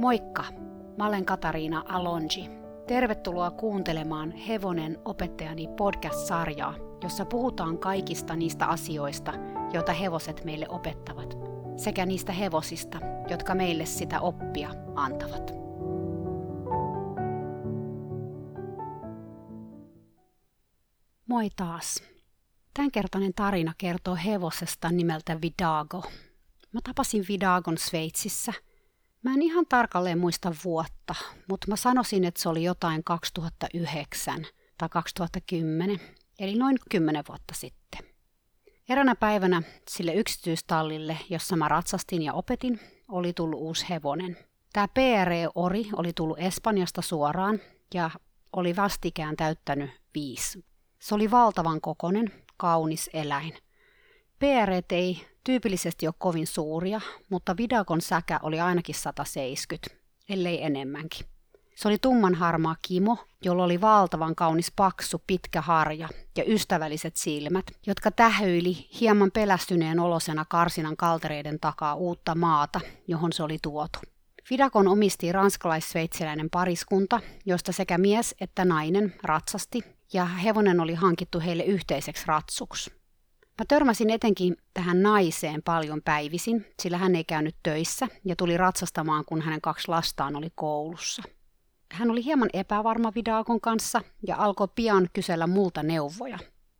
Moikka! Mä olen Katariina Alonji. Tervetuloa kuuntelemaan Hevonen opettajani podcast-sarjaa, jossa puhutaan kaikista niistä asioista, joita hevoset meille opettavat, sekä niistä hevosista, jotka meille sitä oppia antavat. Moi taas! Tämänkertainen tarina kertoo hevosesta nimeltä Vidago. Mä tapasin Vidagon Sveitsissä. Mä en ihan tarkalleen muista vuotta, mutta mä sanoisin, että se oli jotain 2009 tai 2010, eli noin 10 vuotta sitten. Eräänä päivänä sille yksityistallille, jossa mä ratsastin ja opetin, oli tullut uusi hevonen. Tämä PRE-ori oli tullut Espanjasta suoraan ja oli vastikään täyttänyt 5. Se oli valtavan kokoinen, kaunis eläin. PRE:t ei tyypillisesti ole kovin suuria, mutta Vidagon säkä oli ainakin 170, ellei enemmänkin. Se oli tummanharmaa kimo, jolla oli valtavan kaunis paksu pitkä harja ja ystävälliset silmät, jotka tähöili hieman pelästyneen olosena karsinan kaltereiden takaa uutta maata, johon se oli tuotu. Vidagon omisti ranskalais-sveitsiläinen pariskunta, josta sekä mies että nainen ratsasti, ja hevonen oli hankittu heille yhteiseksi ratsuksi. Mä törmäsin etenkin tähän naiseen paljon päivisin, sillä hän ei käynyt töissä ja tuli ratsastamaan, kun hänen 2 lastaan oli koulussa. Hän oli hieman epävarma Vidagon kanssa ja alkoi pian kysellä multa neuvoja.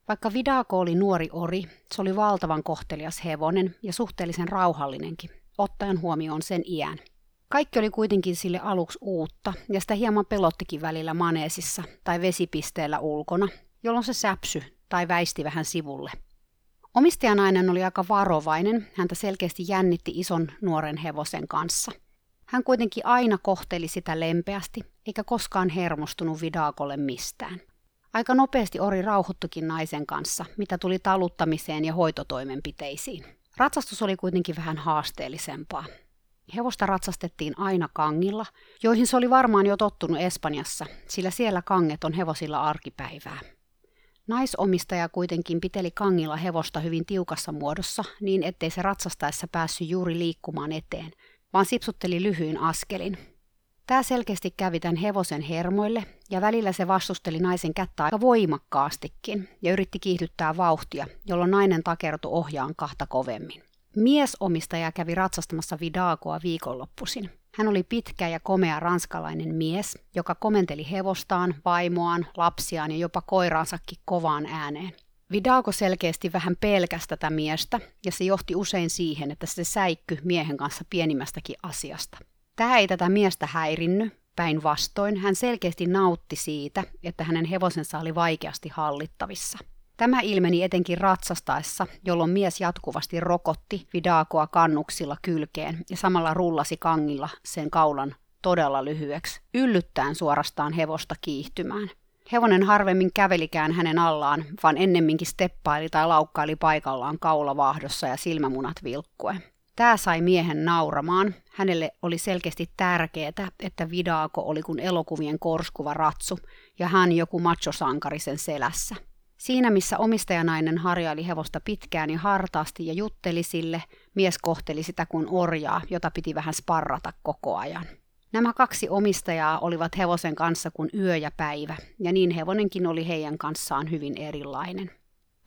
Vaikka Vidago oli nuori ori, se oli valtavan kohtelias hevonen ja suhteellisen rauhallinenkin, ottaen huomioon sen iän. Kaikki oli kuitenkin sille aluksi uutta ja sitä hieman pelottikin välillä maneesissa tai vesipisteellä ulkona, jolloin se säpsy tai väisti vähän sivulle. Omistajanainen oli aika varovainen, häntä selkeästi jännitti ison nuoren hevosen kanssa. Hän kuitenkin aina kohteli sitä lempeästi, eikä koskaan hermostunut Vidagolle mistään. Aika nopeasti ori rauhoittukin naisen kanssa, mitä tuli taluttamiseen ja hoitotoimenpiteisiin. Ratsastus oli kuitenkin vähän haasteellisempaa. Hevosta ratsastettiin aina kangilla, joihin se oli varmaan jo tottunut Espanjassa, sillä siellä kanget on hevosilla arkipäivää. Naisomistaja kuitenkin piteli kangilla hevosta hyvin tiukassa muodossa niin, ettei se ratsastaessa päässyt juuri liikkumaan eteen, vaan sipsutteli lyhyin askelin. Tämä selkeästi kävi tämän hevosen hermoille ja välillä se vastusteli naisen kättä aika voimakkaastikin ja yritti kiihdyttää vauhtia, jolloin nainen takertui ohjaan kahta kovemmin. Miesomistaja kävi ratsastamassa Vidagoa viikonloppuisin. Hän oli pitkä ja komea ranskalainen mies, joka komenteli hevostaan, vaimoaan, lapsiaan ja jopa koiraansakin kovaan ääneen. Vidago selkeästi vähän pelkäsi tätä miestä, ja se johti usein siihen, että se säikkyi miehen kanssa pienimmästäkin asiasta. Tämä ei tätä miestä häirinnyt, päinvastoin hän selkeästi nautti siitä, että hänen hevosensa oli vaikeasti hallittavissa. Tämä ilmeni etenkin ratsastaessa, jolloin mies jatkuvasti rokotti Vidagoa kannuksilla kylkeen ja samalla rullasi kangilla sen kaulan todella lyhyeksi, yllyttäen suorastaan hevosta kiihtymään. Hevonen harvemmin kävelikään hänen allaan, vaan ennemminkin steppaili tai laukkaili paikallaan kaulavahdossa ja silmämunat vilkkuen. Tämä sai miehen nauramaan. Hänelle oli selkeästi tärkeää, että Vidago oli kuin elokuvien korskuva ratsu ja hän joku machosankari sen selässä. Siinä, missä omistajanainen harjaili hevosta pitkään ja hartaasti ja jutteli sille, mies kohteli sitä kuin orjaa, jota piti vähän sparrata koko ajan. Nämä 2 omistajaa olivat hevosen kanssa kuin yö ja päivä, ja niin hevonenkin oli heidän kanssaan hyvin erilainen.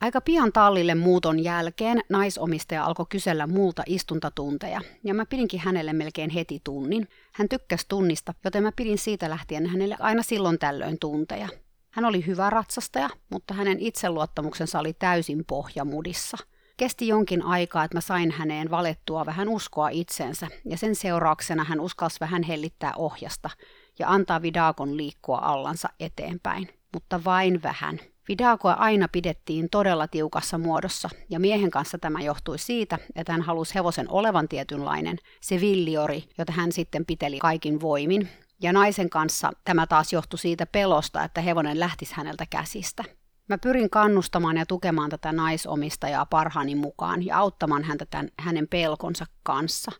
Aika pian tallille muuton jälkeen naisomistaja alkoi kysellä multa istuntatunteja, ja mä pidinkin hänelle melkein heti tunnin. Hän tykkäsi tunnista, joten mä pidin siitä lähtien hänelle aina silloin tällöin tunteja. Hän oli hyvä ratsastaja, mutta hänen itseluottamuksensa oli täysin pohjamudissa. Kesti jonkin aikaa, että mä sain häneen valettua vähän uskoa itseensä, ja sen seurauksena hän uskalsi vähän hellittää ohjasta ja antaa Vidagon liikkua allansa eteenpäin, mutta vain vähän. Vidagoa aina pidettiin todella tiukassa muodossa, ja miehen kanssa tämä johtui siitä, että hän halusi hevosen olevan tietynlainen, se villiori, jota hän sitten piteli kaikin voimin. Ja naisen kanssa tämä taas johtui siitä pelosta, että hevonen lähtisi häneltä käsistä. Mä pyrin kannustamaan ja tukemaan tätä naisomistajaa parhaani mukaan ja auttamaan häntä hänen pelkonsa kanssa.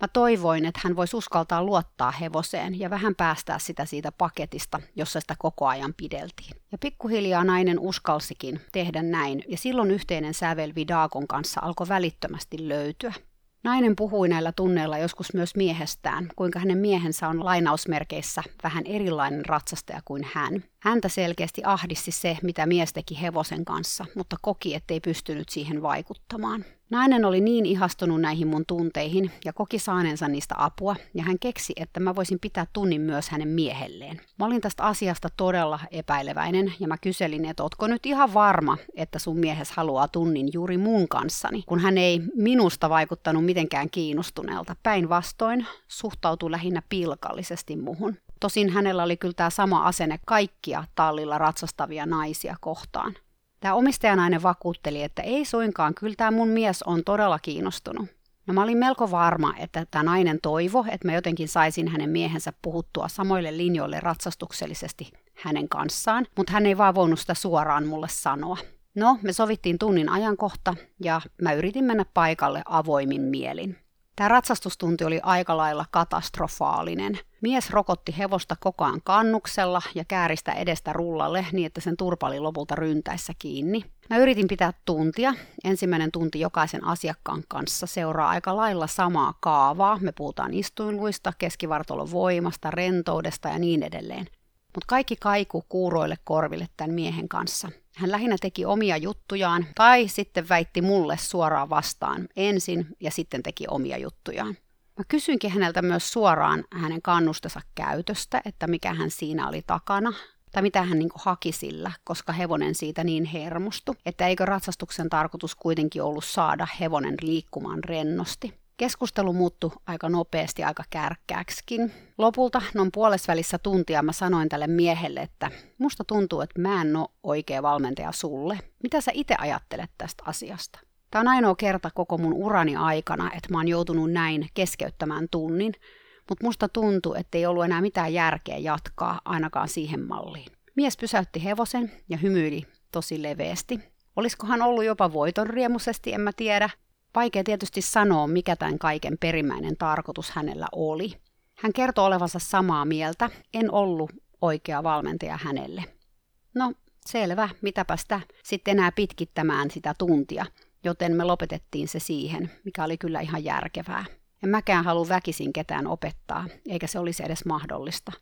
Mä toivoin, että hän voisi uskaltaa luottaa hevoseen ja vähän päästää sitä siitä paketista, jossa sitä koko ajan pideltiin. Ja pikkuhiljaa nainen uskalsikin tehdä näin, ja silloin yhteinen sävel Vidagon kanssa alkoi välittömästi löytyä. Nainen puhui näillä tunneilla joskus myös miehestään, kuinka hänen miehensä on lainausmerkeissä vähän erilainen ratsastaja kuin hän. Häntä selkeästi ahdisti se, mitä mies teki hevosen kanssa, mutta koki, ettei pystynyt siihen vaikuttamaan. Nainen oli niin ihastunut näihin mun tunteihin ja koki saaneensa niistä apua, ja hän keksi, että mä voisin pitää tunnin myös hänen miehelleen. Mä olin tästä asiasta todella epäileväinen, ja mä kyselin, että ootko nyt ihan varma, että sun miehes haluaa tunnin juuri mun kanssani, kun hän ei minusta vaikuttanut mitenkään kiinnostuneelta. Päinvastoin suhtautui lähinnä pilkallisesti muhun. Tosin hänellä oli kyllä tämä sama asenne kaikkia tallilla ratsastavia naisia kohtaan. Tämä omistajanainen vakuutteli, että ei suinkaan, kyllä tämä mun mies on todella kiinnostunut. No mä olin melko varma, että tämä nainen toivo, että mä jotenkin saisin hänen miehensä puhuttua samoille linjoille ratsastuksellisesti hänen kanssaan, mutta hän ei vaan voinut sitä suoraan mulle sanoa. No, me sovittiin tunnin ajankohta ja mä yritin mennä paikalle avoimin mielin. Tämä ratsastustunti oli aika lailla katastrofaalinen. Mies rokotti hevosta koko ajan kannuksella ja kääristä edestä rullalle niin, että sen turpa oli lopulta ryntäissä kiinni. Mä yritin pitää tuntia. Ensimmäinen tunti jokaisen asiakkaan kanssa seuraa aika lailla samaa kaavaa. Me puhutaan istuinluista, keskivartalon voimasta, rentoudesta ja niin edelleen. Mutta kaikki kaiku kuuroille korville tämän miehen kanssa. Hän lähinnä teki omia juttujaan tai sitten väitti mulle suoraan vastaan ensin ja sitten teki omia juttujaan. Mä kysyinkin häneltä myös suoraan hänen kannustensa käytöstä, että mikä hän siinä oli takana tai mitä hän haki sillä, koska hevonen siitä niin hermostui, että eikö ratsastuksen tarkoitus kuitenkin ollut saada hevonen liikkumaan rennosti. Keskustelu muuttui aika nopeasti, aika kärkkääksikin. Lopulta noin puolesvälissä tuntia mä sanoin tälle miehelle, että musta tuntuu, että mä en ole oikea valmentaja sulle. Mitä sä itse ajattelet tästä asiasta? Tämä on ainoa kerta koko mun urani aikana, että mä oon joutunut näin keskeyttämään tunnin, mutta musta tuntuu, että ei ollut enää mitään järkeä jatkaa ainakaan siihen malliin. Mies pysäytti hevosen ja hymyili tosi leveästi. Olisikohan ollut jopa voitonriemuisesti, en mä tiedä. Vaikea tietysti sanoa, mikä tämän kaiken perimmäinen tarkoitus hänellä oli. Hän kertoi olevansa samaa mieltä, en ollut oikea valmentaja hänelle. No selvä, mitäpä sitä sitten enää pitkittämään sitä tuntia, joten me lopetettiin se siihen, mikä oli kyllä ihan järkevää. En mäkään halua väkisin ketään opettaa, eikä se olisi edes mahdollista.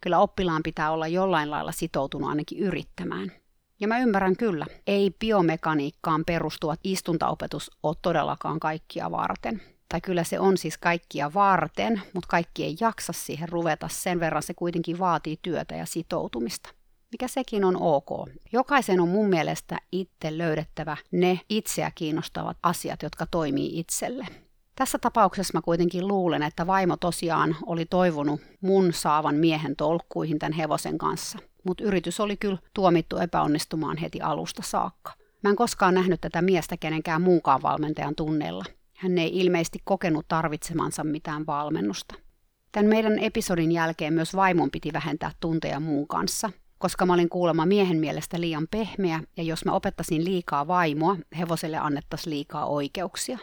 Kyllä oppilaan pitää olla jollain lailla sitoutunut ainakin yrittämään. Ja mä ymmärrän kyllä, ei biomekaniikkaan perustuva istuntaopetus ole todellakaan kaikkia varten. Tai kyllä se on siis kaikkia varten, mutta kaikki ei jaksa siihen ruveta, sen verran se kuitenkin vaatii työtä ja sitoutumista. Mikä sekin on ok. Jokaisen on mun mielestä itse löydettävä ne itseä kiinnostavat asiat, jotka toimii itselle. Tässä tapauksessa mä kuitenkin luulen, että vaimo tosiaan oli toivonut mun saavan miehen tolkkuihin tämän hevosen kanssa. Mutta yritys oli kyllä tuomittu epäonnistumaan heti alusta saakka. Mä en koskaan nähnyt tätä miestä kenenkään muunkaan valmentajan tunneilla. Hän ei ilmeisesti kokenut tarvitsemansa mitään valmennusta. Tämän meidän episodin jälkeen myös vaimon piti vähentää tunteja muun kanssa, koska mä olin kuulemma miehen mielestä liian pehmeä, ja jos mä opettaisin liikaa vaimoa, hevoselle annettaisiin liikaa oikeuksia.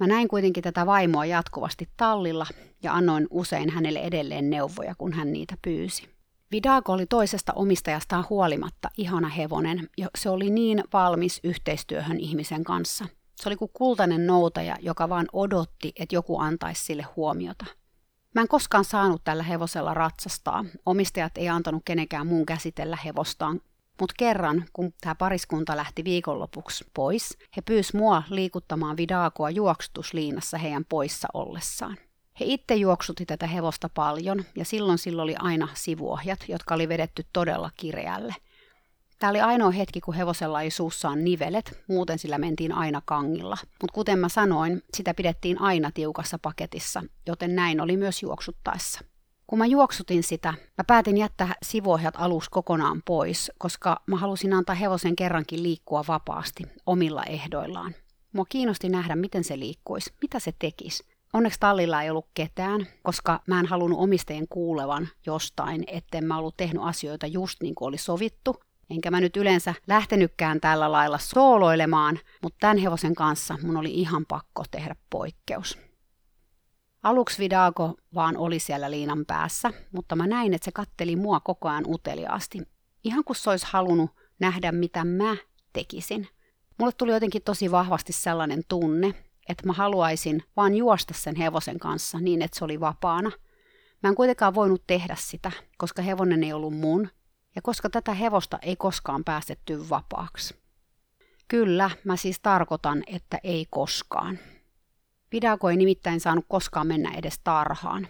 Mä näin kuitenkin tätä vaimoa jatkuvasti tallilla, ja annoin usein hänelle edelleen neuvoja, kun hän niitä pyysi. Vidago oli toisesta omistajastaan huolimatta ihana hevonen, ja se oli niin valmis yhteistyöhön ihmisen kanssa. Se oli kuin kultainen noutaja, joka vaan odotti, että joku antaisi sille huomiota. Mä en koskaan saanut tällä hevosella ratsastaa. Omistajat ei antanut kenenkään muun käsitellä hevostaan. Mutta kerran, kun tämä pariskunta lähti viikonlopuksi pois, he pyysivät mua liikuttamaan Vidagoa juoksutusliinassa heidän poissa ollessaan. He itse juoksutti tätä hevosta paljon, ja silloin sillä oli aina sivuohjat, jotka oli vedetty todella kireälle. Tämä oli ainoa hetki, kun hevosella ei suussaan nivelet, muuten sillä mentiin aina kangilla. Mutta kuten mä sanoin, sitä pidettiin aina tiukassa paketissa, joten näin oli myös juoksuttaessa. Kun mä juoksutin sitä, mä päätin jättää sivuohjat aluksi kokonaan pois, koska mä halusin antaa hevosen kerrankin liikkua vapaasti, omilla ehdoillaan. Mua kiinnosti nähdä, miten se liikkuisi, mitä se tekisi. Onneksi tallilla ei ollut ketään, koska mä en halunnut omistajien kuulevan jostain, etten mä ollut tehnyt asioita just niin kuin oli sovittu. Enkä mä nyt yleensä lähtenytkään tällä lailla sooloilemaan, mutta tämän hevosen kanssa mun oli ihan pakko tehdä poikkeus. Aluksi Vidago vaan oli siellä liinan päässä, mutta mä näin, että se katteli mua koko ajan uteliaasti. Ihan kun se olisi halunnut nähdä, mitä mä tekisin. Mulle tuli jotenkin tosi vahvasti sellainen tunne, että mä haluaisin vaan juosta sen hevosen kanssa niin, että se oli vapaana. Mä en kuitenkaan voinut tehdä sitä, koska hevonen ei ollut mun ja koska tätä hevosta ei koskaan päästetty vapaaksi. Kyllä, mä siis tarkoitan, että ei koskaan. Vidago ei nimittäin saanut koskaan mennä edes tarhaan.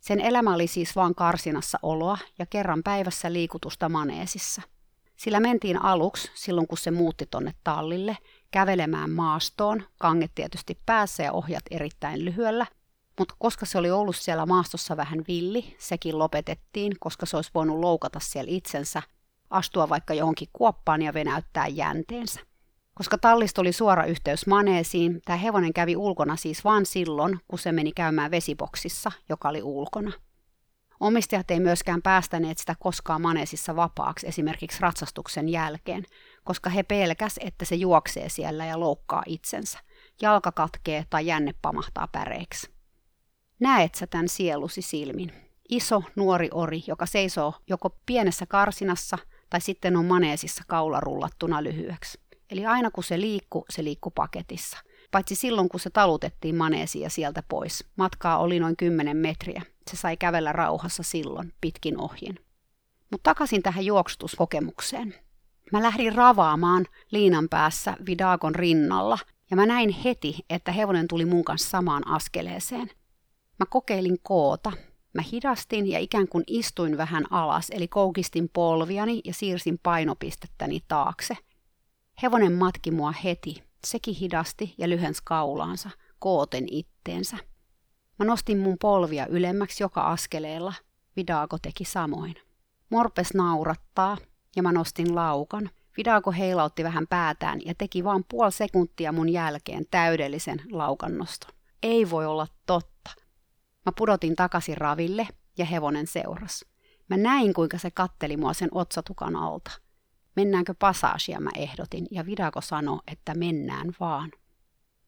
Sen elämä oli siis vaan karsinassa oloa ja kerran päivässä liikutusta maneesissa. Sillä mentiin aluksi, silloin kun se muutti tonne tallille, kävelemään maastoon, kanget tietysti päässä ja ohjat erittäin lyhyellä, mutta koska se oli ollut siellä maastossa vähän villi, sekin lopetettiin, koska se olisi voinut loukata siellä itsensä, astua vaikka johonkin kuoppaan ja venäyttää jänteensä. Koska tallista oli suora yhteys maneesiin, tämä hevonen kävi ulkona siis vain silloin, kun se meni käymään vesiboksissa, joka oli ulkona. Omistajat ei myöskään päästäneet sitä koskaan maneesissa vapaaksi esimerkiksi ratsastuksen jälkeen, koska he pelkäs, että se juoksee siellä ja loukkaa itsensä. Jalka katkee tai jänne pamahtaa päreiksi. Näet sä tämän sielusi silmin. Iso nuori ori, joka seisoo joko pienessä karsinassa tai sitten on maneesissa kaula rullattuna lyhyeksi. Eli aina kun se liikkui paketissa. Paitsi silloin, kun se talutettiin maneesiin sieltä pois. Matkaa oli noin 10 metriä. Se sai kävellä rauhassa silloin, pitkin ohjin. Mutta takaisin tähän juoksutuskokemukseen. Mä lähdin ravaamaan liinan päässä Vidagon rinnalla, ja mä näin heti, että hevonen tuli mun kanssa samaan askeleeseen. Mä kokeilin koota. Mä hidastin ja ikään kuin istuin vähän alas, eli koukistin polviani ja siirsin painopistettäni taakse. Hevonen matki mua heti. Sekin hidasti ja lyhensi kaulaansa, kooten itteensä. Mä nostin mun polvia ylemmäksi joka askeleella. Vidago teki samoin. Morpes naurattaa ja mä nostin laukan. Vidago heilautti vähän päätään ja teki vaan puoli sekuntia mun jälkeen täydellisen laukannoston. Ei voi olla totta. Mä pudotin takaisin raville ja hevonen seurasi. Mä näin, kuinka se katteli mua sen otsatukan alta. Mennäänkö pasaasia, mä ehdotin, ja Vidago sanoi, että mennään vaan.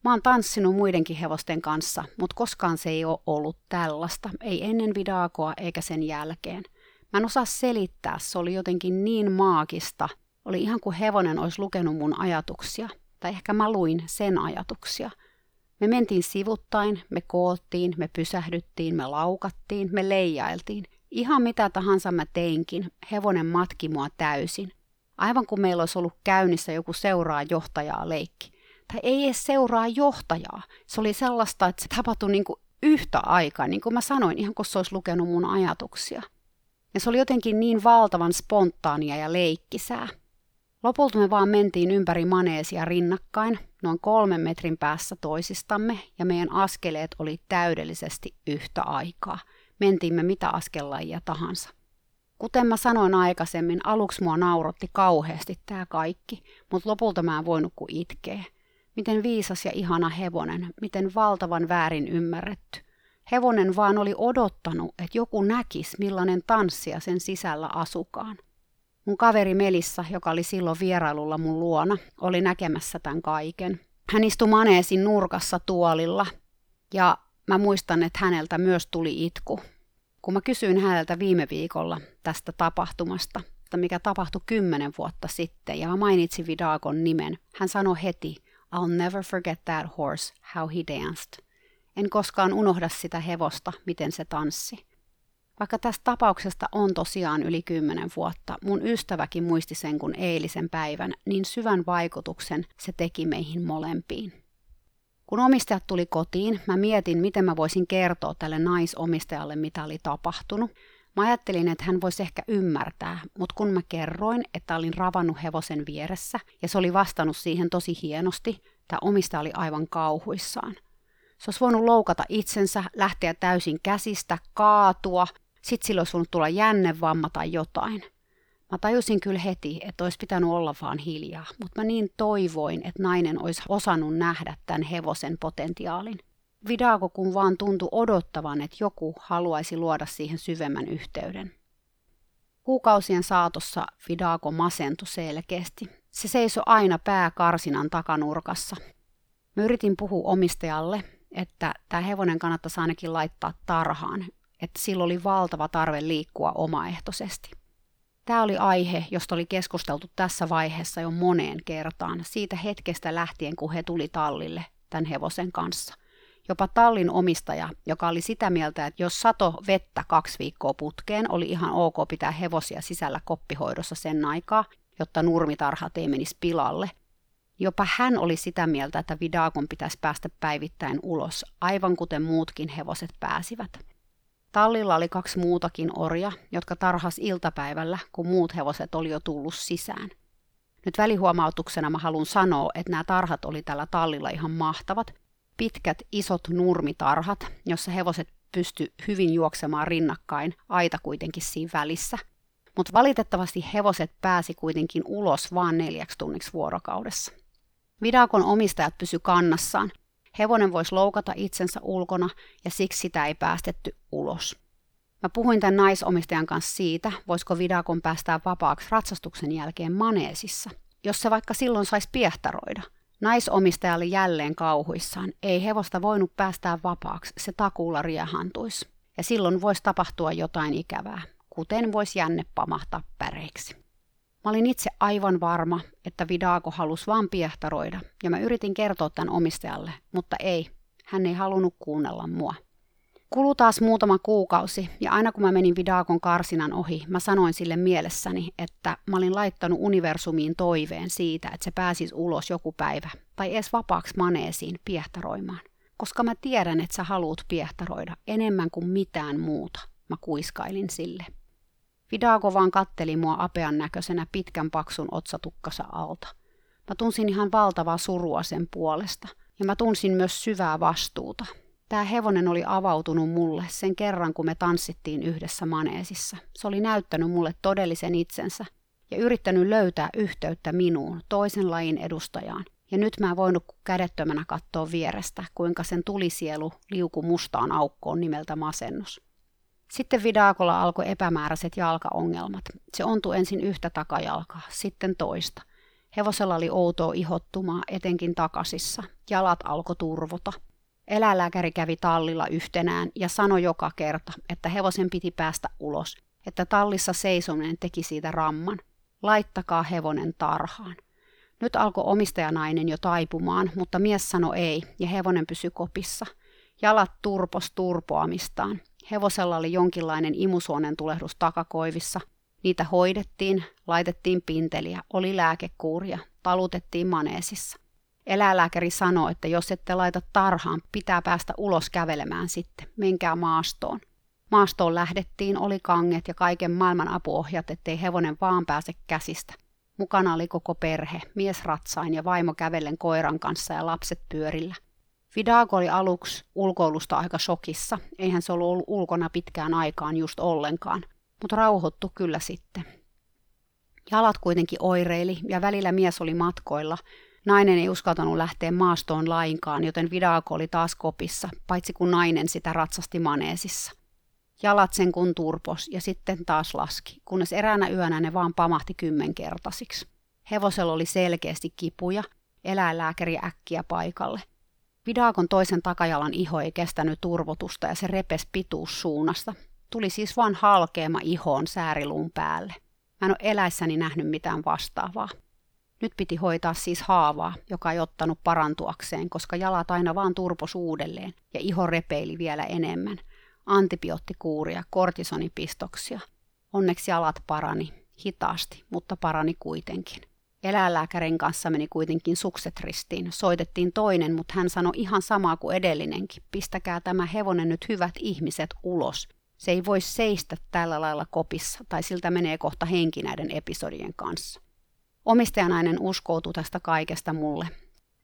Mä oon tanssinut muidenkin hevosten kanssa, mutta koskaan se ei ole ollut tällaista, ei ennen Vidagoa eikä sen jälkeen. Mä en osaa selittää, se oli jotenkin niin maagista, oli ihan kuin hevonen olisi lukenut mun ajatuksia, tai ehkä mä luin sen ajatuksia. Me mentiin sivuttain, me koottiin, me pysähdyttiin, me laukattiin, me leijailtiin. Ihan mitä tahansa mä teinkin, hevonen matki mua täysin. Aivan kun meillä olisi ollut käynnissä joku seuraa johtajaa leikki. Tai ei edes seuraa johtajaa. Se oli sellaista, että se tapahtui niin kuin yhtä aikaa, niin kuin mä sanoin, ihan kun se olisi lukenut mun ajatuksia. Ja se oli jotenkin niin valtavan spontaania ja leikkisää. Lopulta me vaan mentiin ympäri maneesia rinnakkain, noin 3 metrin päässä toisistamme, ja meidän askeleet oli täydellisesti yhtä aikaa. Mentiin me mitä askellajia tahansa. Kuten mä sanoin aikaisemmin, aluksi mua nauratti kauheasti tää kaikki, mutta lopulta mä en voinut kuin itkeä. Miten viisas ja ihana hevonen, miten valtavan väärin ymmärretty. Hevonen vaan oli odottanut, että joku näkisi millainen tanssia sen sisällä asukaan. Mun kaveri Melissa, joka oli silloin vierailulla mun luona, oli näkemässä tämän kaiken. Hän istui maneesin nurkassa tuolilla ja mä muistan, että häneltä myös tuli itku. Kun mä kysyin häneltä viime viikolla tästä tapahtumasta, että mikä tapahtui 10 vuotta sitten, ja mä mainitsin Vidagon nimen, hän sanoi heti, I'll never forget that horse, how he danced. En koskaan unohda sitä hevosta, miten se tanssi. Vaikka tästä tapauksesta on tosiaan yli 10 vuotta, mun ystäväkin muisti sen kun eilisen päivän, niin syvän vaikutuksen se teki meihin molempiin. Kun omistajat tuli kotiin, mä mietin, miten mä voisin kertoa tälle naisomistajalle, mitä oli tapahtunut. Mä ajattelin, että hän voisi ehkä ymmärtää, mutta kun mä kerroin, että olin ravannut hevosen vieressä ja se oli vastannut siihen tosi hienosti, tämä omistaja oli aivan kauhuissaan. Se olisi voinut loukata itsensä, lähteä täysin käsistä, kaatua, sitten sillä olisi voinut tulla jännevamma tai jotain. Mä tajusin kyllä heti, että olisi pitänyt olla vaan hiljaa, mutta mä niin toivoin, että nainen olisi osannut nähdä tämän hevosen potentiaalin. Vidago kun vaan tuntui odottavan, että joku haluaisi luoda siihen syvemmän yhteyden. Kuukausien saatossa Vidago masentui selkeästi. Se seisoi aina pää karsinan takanurkassa. Mä yritin puhua omistajalle, että tämä hevonen kannattaisi ainakin laittaa tarhaan, että sillä oli valtava tarve liikkua omaehtoisesti. Tämä oli aihe, josta oli keskusteltu tässä vaiheessa jo moneen kertaan, siitä hetkestä lähtien, kun he tuli tallille tämän hevosen kanssa. Jopa tallin omistaja, joka oli sitä mieltä, että jos sato vettä 2 viikkoa putkeen, oli ihan ok pitää hevosia sisällä koppihoidossa sen aikaa, jotta nurmitarhat ei menisi pilalle. Jopa hän oli sitä mieltä, että Vidagon pitäisi päästä päivittäin ulos, aivan kuten muutkin hevoset pääsivät. Tallilla oli 2 muutakin orjaa, jotka tarhas iltapäivällä, kun muut hevoset oli jo tullut sisään. Nyt välihuomautuksena mä haluan sanoa, että nämä tarhat oli tällä tallilla ihan mahtavat. Pitkät, isot nurmitarhat, jossa hevoset pysty hyvin juoksemaan rinnakkain, aita kuitenkin siinä välissä. Mutta valitettavasti hevoset pääsi kuitenkin ulos vaan 4 tunniksi vuorokaudessa. Vidagon omistajat pysy kannassaan. Hevonen voisi loukata itsensä ulkona ja siksi sitä ei päästetty ulos. Mä puhuin tämän naisomistajan kanssa siitä, voisiko Vidagon päästää vapaaksi ratsastuksen jälkeen maneesissa, jos se vaikka silloin saisi piehtaroida. Naisomistaja oli jälleen kauhuissaan. Ei hevosta voinut päästää vapaaksi, se takuulla riehantuisi. Ja silloin voisi tapahtua jotain ikävää, kuten voisi jänne pamahtaa päreiksi. Mä olin itse aivan varma, että Vidago halusi vaan piehtaroida, ja mä yritin kertoa tämän omistajalle, mutta ei, hän ei halunnut kuunnella mua. Kului taas muutama kuukausi, ja aina kun mä menin Vidagon karsinan ohi, mä sanoin sille mielessäni, että mä olin laittanut universumiin toiveen siitä, että se pääsisi ulos joku päivä, tai edes vapaaksi maneesiin piehtaroimaan. Koska mä tiedän, että sä haluut piehtaroida enemmän kuin mitään muuta, mä kuiskailin sille. Vidago vaan katteli mua apean näköisenä pitkän paksun otsatukkansa alta. Mä tunsin ihan valtavaa surua sen puolesta, ja mä tunsin myös syvää vastuuta. Tää hevonen oli avautunut mulle sen kerran, kun me tanssittiin yhdessä maneesissa. Se oli näyttänyt mulle todellisen itsensä ja yrittänyt löytää yhteyttä minuun, toisen lajin edustajaan. Ja nyt mä en voinut kädettömänä katsoa vierestä, kuinka sen tulisielu liukui mustaan aukkoon nimeltä masennus. Sitten Vidagolla alkoi epämääräiset jalkaongelmat. Se ontui ensin yhtä takajalkaa, sitten toista. Hevosella oli outoa ihottumaa, etenkin takasissa. Jalat alkoi turvota. Eläinlääkäri kävi tallilla yhtenään ja sanoi joka kerta, että hevosen piti päästä ulos, että tallissa seisominen teki siitä ramman. Laittakaa hevonen tarhaan. Nyt alkoi omistajanainen jo taipumaan, mutta mies sanoi ei ja hevonen pysyi kopissa. Jalat turpos turpoamistaan. Hevosella oli jonkinlainen imusuonen tulehdus takakoivissa. Niitä hoidettiin, laitettiin pinteliä, oli lääkekuuria, talutettiin maneesissa. Eläinlääkäri sanoi, että jos ette laita tarhaan, pitää päästä ulos kävelemään sitten. Menkää maastoon. Maastoon lähdettiin, oli kanget ja kaiken maailman apuohjat, ettei hevonen vaan pääse käsistä. Mukana oli koko perhe, mies ratsain ja vaimo kävellen koiran kanssa ja lapset pyörillä. Vidago oli aluksi ulkoilusta aika shokissa, eihän se ollut ulkona pitkään aikaan just ollenkaan, mutta rauhoittui kyllä sitten. Jalat kuitenkin oireili ja välillä mies oli matkoilla. Nainen ei uskaltanut lähteä maastoon lainkaan, joten Vidago oli taas kopissa, paitsi kun nainen sitä ratsasti maneesissa. Jalat sen kun turpos ja sitten taas laski, kunnes eräänä yönä ne vaan pamahti 10-kertaisiksi. Hevosella oli selkeästi kipuja, eläinlääkäri äkkiä paikalle. Vidagon toisen takajalan iho ei kestänyt turvotusta ja se repesi pituussuunnasta. Tuli siis vaan halkeama ihoon sääriluun päälle. Mä en ole eläissäni nähnyt mitään vastaavaa. Nyt piti hoitaa siis haavaa, joka ei ottanut parantuakseen, koska jalat aina vaan turpos uudelleen ja iho repeili vielä enemmän. Antibioottikuuria, kortisonipistoksia. Onneksi jalat parani, hitaasti, mutta parani kuitenkin. Eläinlääkärin kanssa meni kuitenkin sukset ristiin. Soitettiin toinen, mutta hän sanoi ihan samaa kuin edellinenkin. Pistäkää tämä hevonen nyt hyvät ihmiset ulos. Se ei voi seistä tällä lailla kopissa, tai siltä menee kohta henki näiden episodien kanssa. Omistajanainen uskoutui tästä kaikesta mulle.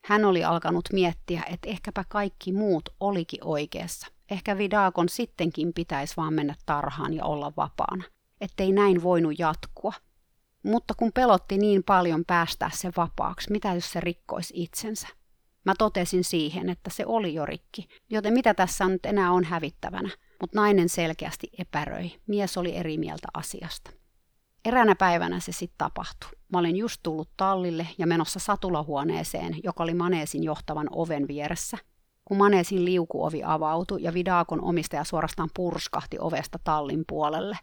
Hän oli alkanut miettiä, että ehkäpä kaikki muut olikin oikeassa. Ehkä Vidagon sittenkin pitäisi vaan mennä tarhaan ja olla vapaana. Ettei näin voinut jatkua. Mutta kun pelotti niin paljon päästää se vapaaksi, mitä jos se rikkoisi itsensä? Mä totesin siihen, että se oli jo rikki, joten mitä tässä nyt enää on hävittävänä, mutta nainen selkeästi epäröi. Mies oli eri mieltä asiasta. Eräänä päivänä se sitten tapahtui. Mä olin just tullut tallille ja menossa satulahuoneeseen, joka oli maneesin johtavan oven vieressä, kun maneesin liukuovi avautui ja Vidagon omistaja suorastaan purskahti ovesta tallin puolelle.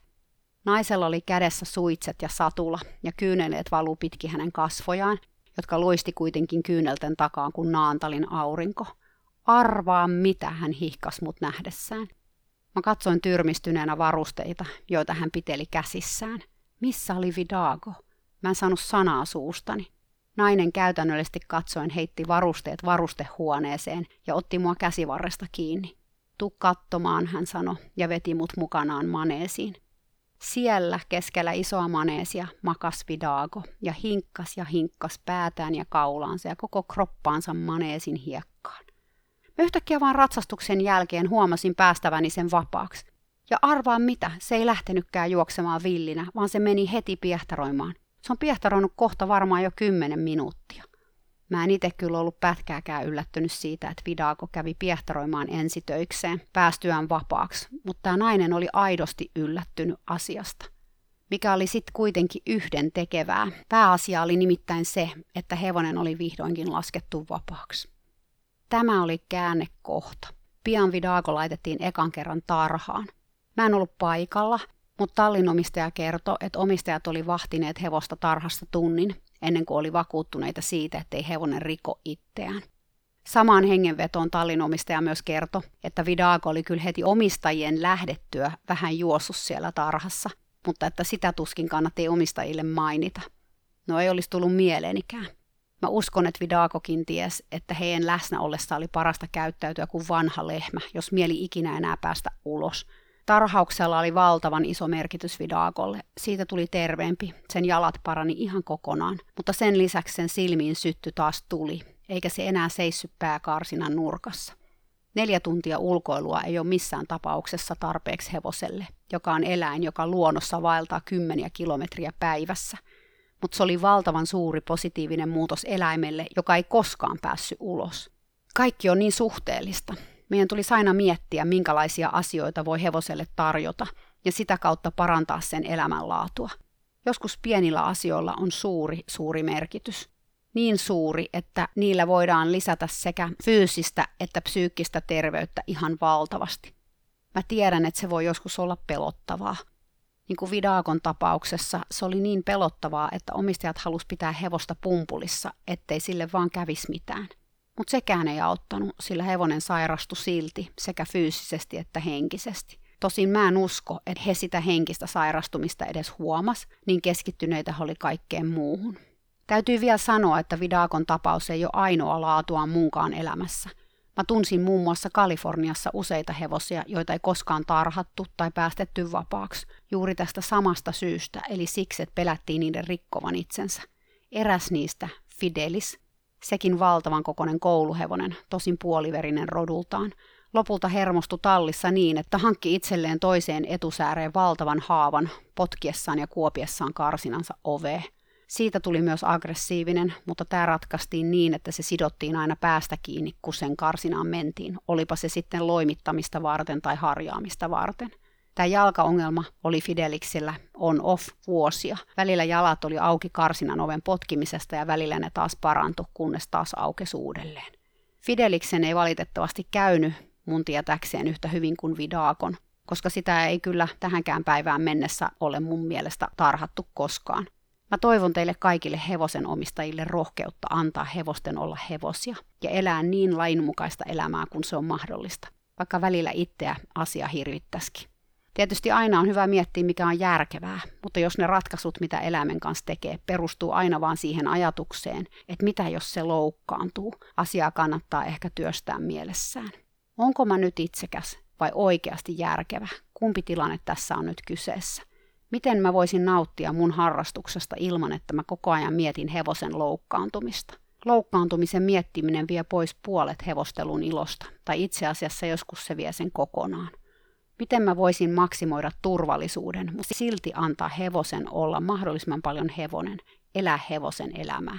Naisella oli kädessä suitset ja satula, ja kyyneleet valuu pitkin hänen kasvojaan, jotka loisti kuitenkin kyynelten takaan kuin Naantalin aurinko. Arvaa mitä, hän hihkas mut nähdessään. Mä katsoin tyrmistyneenä varusteita, joita hän piteli käsissään. Missä oli Vidago? Mä en saanut sanaa suustani. Nainen käytännöllisesti katsoen heitti varusteet varustehuoneeseen ja otti mua käsivarresta kiinni. Tuu katsomaan, hän sanoi, ja veti mut mukanaan maneesiin. Siellä keskellä isoa maneesia makas Vidago ja hinkkas päätään ja kaulaansa ja koko kroppaansa maneesin hiekkaan. Mä yhtäkkiä vaan ratsastuksen jälkeen huomasin päästäväni sen vapaaksi. Ja arvaa mitä, se ei lähtenytkään juoksemaan villinä, vaan se meni heti piehtaroimaan. Se on piehtaroinut kohta varmaan jo 10 minuuttia. Mä en itse kyllä ollut pätkääkään yllättynyt siitä, että Vidago kävi piehtaroimaan ensitöikseen päästyään vapaaksi, mutta tämä nainen oli aidosti yllättynyt asiasta. Mikä oli sitten kuitenkin yhden tekevää. Pääasia oli nimittäin se, että hevonen oli vihdoinkin laskettu vapaaksi. Tämä oli käännekohta. Pian Vidago laitettiin ekan kerran tarhaan. Mä en ollut paikalla, mutta tallinomistaja kertoi, että omistajat oli vahtineet hevosta tarhassa tunnin, ennen kuin oli vakuuttuneita siitä, ettei hevonen riko itseään. Samaan hengenvetoon tallinomistaja myös kertoi, että Vidago oli kyllä heti omistajien lähdettyä vähän juossut siellä tarhassa, mutta että sitä tuskin kannatti omistajille mainita. No ei olisi tullut mieleenikään. Mä uskon, että Vidagokin ties, että heidän läsnä ollessa oli parasta käyttäytyä kuin vanha lehmä, jos mieli ikinä enää päästä ulos. Tarhauksella oli valtavan iso merkitys Vidagolle. Siitä tuli terveempi, sen jalat parani ihan kokonaan, mutta sen lisäksi sen silmiin sytty taas tuli, eikä se enää seissyt pääkarsinan nurkassa. 4 tuntia ulkoilua ei ole missään tapauksessa tarpeeksi hevoselle, joka on eläin, joka luonnossa vaeltaa 10 kilometriä päivässä. Mutta se oli valtavan suuri positiivinen muutos eläimelle, joka ei koskaan päässyt ulos. Kaikki on niin suhteellista. Meidän tulisi aina miettiä, minkälaisia asioita voi hevoselle tarjota ja sitä kautta parantaa sen elämänlaatua. Joskus pienillä asioilla on suuri, suuri merkitys. Niin suuri, että niillä voidaan lisätä sekä fyysistä että psyykkistä terveyttä ihan valtavasti. Mä tiedän, että se voi joskus olla pelottavaa. Niin kuin Vidagon tapauksessa se oli niin pelottavaa, että omistajat halusi pitää hevosta pumpulissa, ettei sille vaan kävisi mitään. Mutta sekään ei auttanut, sillä hevonen sairastui silti sekä fyysisesti että henkisesti. Tosin mä en usko, että he sitä henkistä sairastumista edes huomas, niin keskittyneitä oli kaikkeen muuhun. Täytyy vielä sanoa, että Vidagon tapaus ei ole ainoa laatuaan muunkaan elämässä. Mä tunsin muun muassa Kaliforniassa useita hevosia, joita ei koskaan tarhattu tai päästetty vapaaksi, juuri tästä samasta syystä, eli siksi, että pelättiin niiden rikkovan itsensä. Eräs niistä, Fidelis, sekin valtavan kokoinen kouluhevonen, tosin puoliverinen rodultaan, lopulta hermostui tallissa niin, että hankki itselleen toiseen etusääreen valtavan haavan potkiessaan ja kuopiessaan karsinansa oveen. Siitä tuli myös aggressiivinen, mutta tämä ratkaistiin niin, että se sidottiin aina päästä kiinni, kun sen karsinaan mentiin, olipa se sitten loimittamista varten tai harjaamista varten. Tämä jalkaongelma oli Fideliksellä on-off vuosia. Välillä jalat oli auki karsinan oven potkimisesta ja välillä ne taas parantui, kunnes taas aukesi uudelleen. Fideliksen ei valitettavasti käynyt mun tietäkseen yhtä hyvin kuin Vidagon, koska sitä ei kyllä tähänkään päivään mennessä ole mun mielestä tarhattu koskaan. Mä toivon teille kaikille hevosen omistajille rohkeutta antaa hevosten olla hevosia ja elää niin lainmukaista elämää kuin se on mahdollista, vaikka välillä itseä asia hirvittäisikin. Tietysti aina on hyvä miettiä, mikä on järkevää, mutta jos ne ratkaisut, mitä eläimen kanssa tekee, perustuu aina vaan siihen ajatukseen, että mitä jos se loukkaantuu, asiaa kannattaa ehkä työstää mielessään. Onko mä nyt itsekäs vai oikeasti järkevä? Kumpi tilanne tässä on nyt kyseessä? Miten mä voisin nauttia mun harrastuksesta ilman, että mä koko ajan mietin hevosen loukkaantumista? Loukkaantumisen miettiminen vie pois puolet hevostelun ilosta, tai itse asiassa joskus se vie sen kokonaan. Miten mä voisin maksimoida turvallisuuden, mutta silti antaa hevosen olla mahdollisimman paljon hevonen, elää hevosen elämää?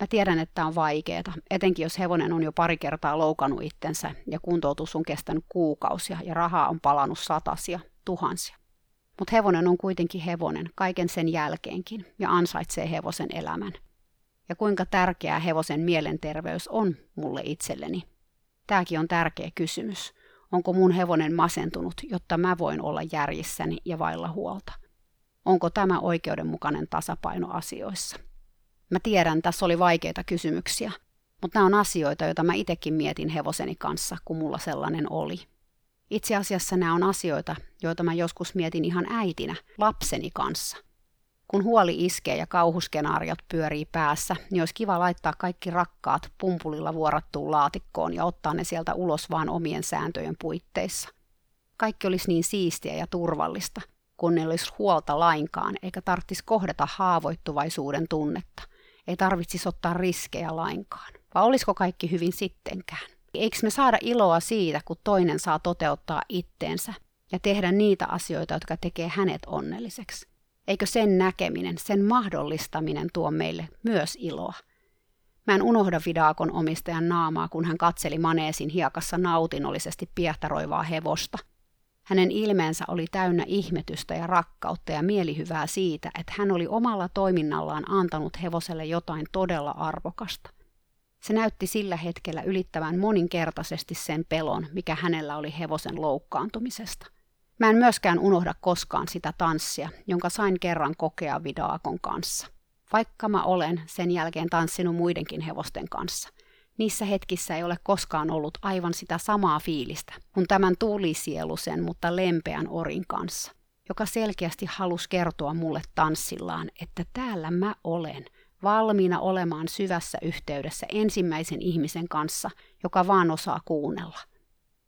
Mä tiedän, että on vaikeeta, etenkin jos hevonen on jo pari kertaa loukannut itsensä ja kuntoutus on kestänyt kuukausia ja rahaa on palanut satasia, tuhansia. Mutta hevonen on kuitenkin hevonen kaiken sen jälkeenkin ja ansaitsee hevosen elämän. Ja kuinka tärkeää hevosen mielenterveys on mulle itselleni? Tämäkin on tärkeä kysymys. Onko mun hevonen masentunut, jotta mä voin olla järjissäni ja vailla huolta? Onko tämä oikeudenmukainen tasapaino asioissa? Mä tiedän, tässä oli vaikeita kysymyksiä, mutta nämä on asioita, joita mä itsekin mietin hevoseni kanssa, kun mulla sellainen oli. Itse asiassa nämä on asioita, joita mä joskus mietin ihan äitinä, lapseni kanssa. Kun huoli iskee ja kauhuskenaariot pyörii päässä, niin olisi kiva laittaa kaikki rakkaat pumpulilla vuorattuun laatikkoon ja ottaa ne sieltä ulos vaan omien sääntöjen puitteissa. Kaikki olisi niin siistiä ja turvallista, kun ei olisi huolta lainkaan, eikä tarvitsisi kohdata haavoittuvaisuuden tunnetta. Ei tarvitsisi ottaa riskejä lainkaan. Vai olisiko kaikki hyvin sittenkään? Eikö me saada iloa siitä, kun toinen saa toteuttaa itteensä ja tehdä niitä asioita, jotka tekee hänet onnelliseksi? Eikö sen näkeminen, sen mahdollistaminen tuo meille myös iloa? Mä en unohda Vidaakon omistajan naamaa, kun hän katseli maneesin hiekassa nautinnollisesti piehtaroivaa hevosta. Hänen ilmeensä oli täynnä ihmetystä ja rakkautta ja mielihyvää siitä, että hän oli omalla toiminnallaan antanut hevoselle jotain todella arvokasta. Se näytti sillä hetkellä ylittävän moninkertaisesti sen pelon, mikä hänellä oli hevosen loukkaantumisesta. Mä en myöskään unohda koskaan sitä tanssia, jonka sain kerran kokea Vidaakon kanssa. Vaikka mä olen sen jälkeen tanssinut muidenkin hevosten kanssa, niissä hetkissä ei ole koskaan ollut aivan sitä samaa fiilistä kuin tämän tuulisielusen, mutta lempeän orin kanssa, joka selkeästi halusi kertoa mulle tanssillaan, että täällä mä olen, valmiina olemaan syvässä yhteydessä ensimmäisen ihmisen kanssa, joka vaan osaa kuunnella.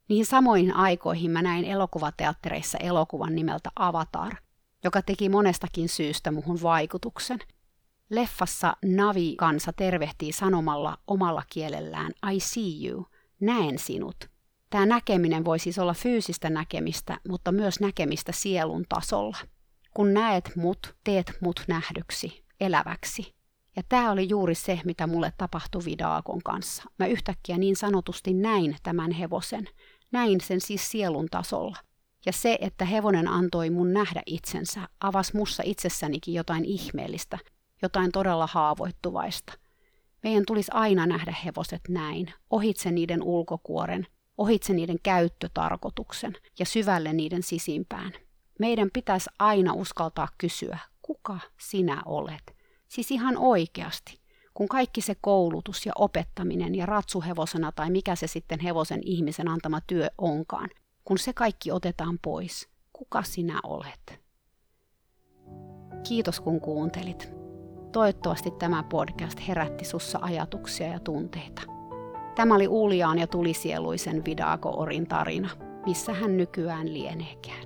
Niihin samoihin aikoihin mä näin elokuvateattereissa elokuvan nimeltä Avatar, joka teki monestakin syystä muhun vaikutuksen. Leffassa Navi-kansa tervehtii sanomalla omalla kielellään I see you, näen sinut. Tämä näkeminen voi siis olla fyysistä näkemistä, mutta myös näkemistä sielun tasolla. Kun näet mut, teet mut nähdyksi, eläväksi. Ja tämä oli juuri se, mitä mulle tapahtui Vidaakon kanssa. Mä yhtäkkiä niin sanotusti näin tämän hevosen. Näin sen siis sielun tasolla. Ja se, että hevonen antoi mun nähdä itsensä, avasi mussa itsessänikin jotain ihmeellistä, jotain todella haavoittuvaista. Meidän tulisi aina nähdä hevoset näin, ohitse niiden ulkokuoren, ohitse niiden käyttötarkoituksen ja syvälle niiden sisimpään. Meidän pitäisi aina uskaltaa kysyä, kuka sinä olet? Siis ihan oikeasti, kun kaikki se koulutus ja opettaminen ja ratsuhevosena tai mikä se sitten hevosen ihmisen antama työ onkaan, kun se kaikki otetaan pois, kuka sinä olet? Kiitos kun kuuntelit. Toivottavasti tämä podcast herätti sussa ajatuksia ja tunteita. Tämä oli uljaan ja tulisieluisen Vidaako-orin tarina, missä hän nykyään lieneekään.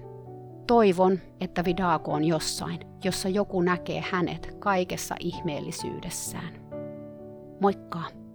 Toivon, että Vidaako on jossain, jossa joku näkee hänet kaikessa ihmeellisyydessään. Moikka!